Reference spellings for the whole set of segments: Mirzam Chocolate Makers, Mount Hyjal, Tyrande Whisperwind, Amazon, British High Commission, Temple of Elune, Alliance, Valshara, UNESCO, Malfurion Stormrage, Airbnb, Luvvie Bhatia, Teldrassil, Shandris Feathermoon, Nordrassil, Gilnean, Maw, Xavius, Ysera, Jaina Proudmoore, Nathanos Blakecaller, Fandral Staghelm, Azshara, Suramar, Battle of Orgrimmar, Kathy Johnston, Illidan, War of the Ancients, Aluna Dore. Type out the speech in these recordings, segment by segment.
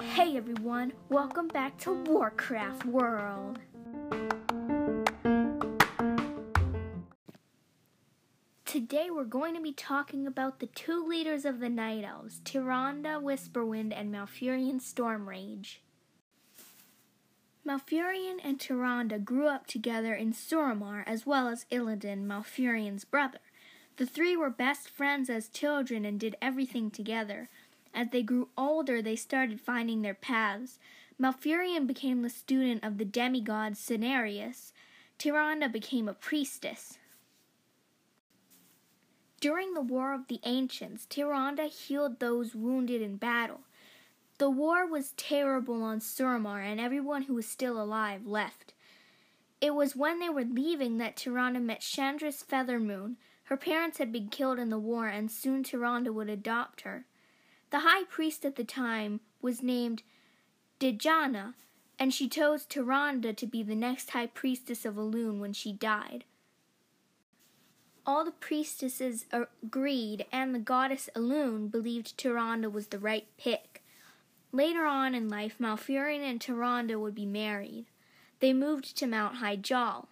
Hey everyone, welcome back to Warcraft World! Today we're going to be talking about the two leaders of the Night Elves, Tyrande Whisperwind and Malfurion Stormrage. Malfurion and Tyrande grew up together in Suramar as well as Illidan, Malfurion's brother. The three were best friends as children and did everything together. As they grew older, they started finding their paths. Malfurion became the student of the demigod Cenarius. Tyrande became a priestess. During the War of the Ancients, Tyrande healed those wounded in battle. The war was terrible on Suramar, and everyone who was still alive left. It was when they were leaving that Tyrande met Shandris Feathermoon. Her parents had been killed in the war, and soon Tyrande would adopt her. The high priest at the time was named Dejana, and she chose Tyrande to be the next high priestess of Elune when she died. All the priestesses agreed, and the goddess Elune believed Tyrande was the right pick. Later on in life, Malfurion and Tyrande would be married. They moved to Mount Hyjal.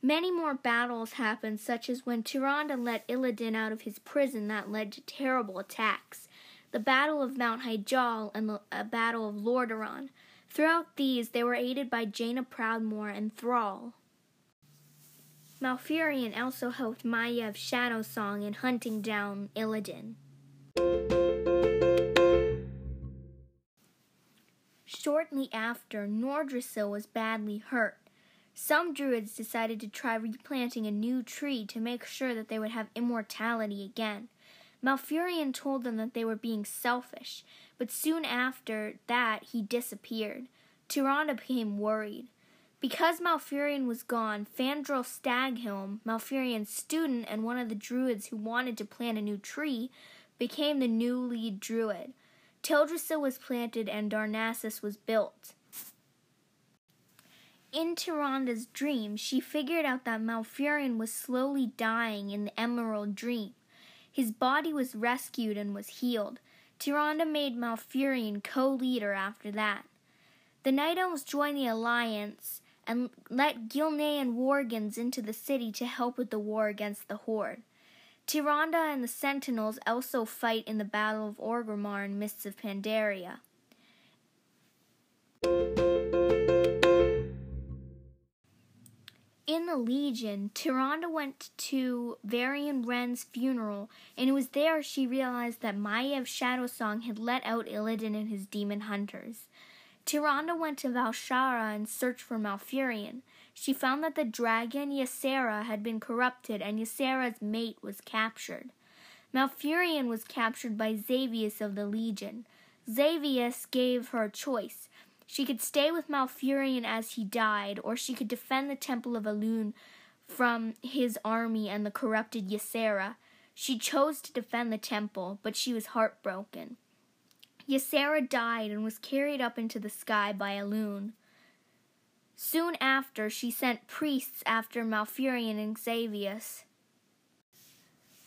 Many more battles happened, such as when Tyrande let Illidan out of his prison that led to terrible attacks, the Battle of Mount Hyjal and the Battle of Lordaeron. Throughout these, they were aided by Jaina Proudmoore and Thrall. Malfurion also helped Maiev Shadowsong in hunting down Illidan. Shortly after, Nordrassil was badly hurt. Some druids decided to try replanting a new tree to make sure that they would have immortality again. Malfurion told them that they were being selfish, but soon after that he disappeared. Tyrande became worried. Because Malfurion was gone, Fandral Staghelm, Malfurion's student and one of the druids who wanted to plant a new tree, became the new lead druid. Teldrassil was planted and Darnassus was built. In Tyrande's dream, she figured out that Malfurion was slowly dying in the Emerald Dream. His body was rescued and was healed. Tyrande made Malfurion co-leader after that. The Night Elves joined the Alliance and let Gilnean Worgans into the city to help with the war against the Horde. Tyrande and the Sentinels also fight in the Battle of Orgrimmar and Mists of Pandaria. In the Legion, Tyrande went to Varian Wren's funeral, and it was there she realized that Maiev Shadowsong had let out Illidan and his demon hunters. Tyrande went to Valshara and searched for Malfurion. She found that the dragon Ysera had been corrupted, and Ysera's mate was captured. Malfurion was captured by Xavius of the Legion. Xavius gave her a choice. She could stay with Malfurion as he died, or she could defend the Temple of Elune from his army and the corrupted Ysera. She chose to defend the temple, but she was heartbroken. Ysera died and was carried up into the sky by Elune. Soon after, she sent priests after Malfurion and Xavius.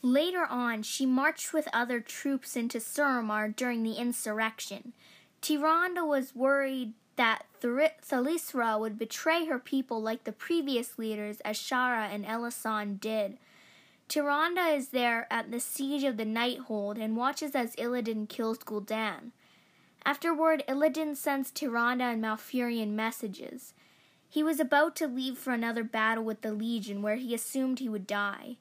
Later on, she marched with other troops into Suramar during the insurrection. Tyrande was worried that Thalyssra would betray her people like the previous leaders, Azshara and Elisand, did. Tyrande is there at the siege of the Nighthold and watches as Illidan kills Gul'dan. Afterward, Illidan sends Tyrande and Malfurion messages. He was about to leave for another battle with the Legion, where he assumed he would die.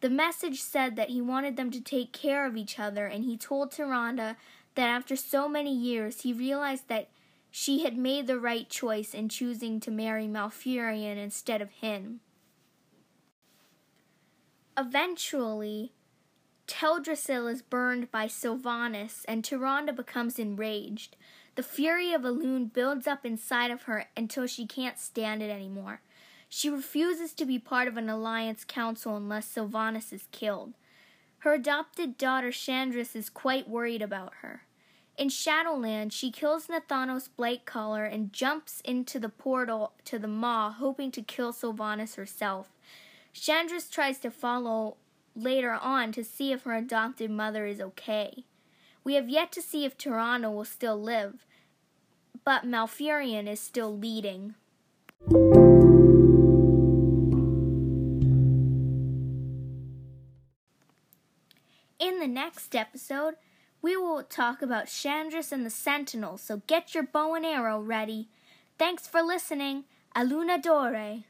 The message said that he wanted them to take care of each other, and he told Tyrande that after so many years, he realized that she had made the right choice in choosing to marry Malfurion instead of him. Eventually, Teldrassil is burned by Sylvanas, and Tyrande becomes enraged. The fury of Elune builds up inside of her until she can't stand it anymore. She refuses to be part of an alliance council unless Sylvanas is killed. Her adopted daughter Shandris is quite worried about her. In Shadowland, she kills Nathanos Blakecaller and jumps into the portal to the Maw, hoping to kill Sylvanas herself. Shandris tries to follow later on to see if her adopted mother is okay. We have yet to see if Tyrande will still live, but Malfurion is still leading. In the next episode, we will talk about Shandris and the Sentinels, so get your bow and arrow ready. Thanks for listening. Aluna Dore!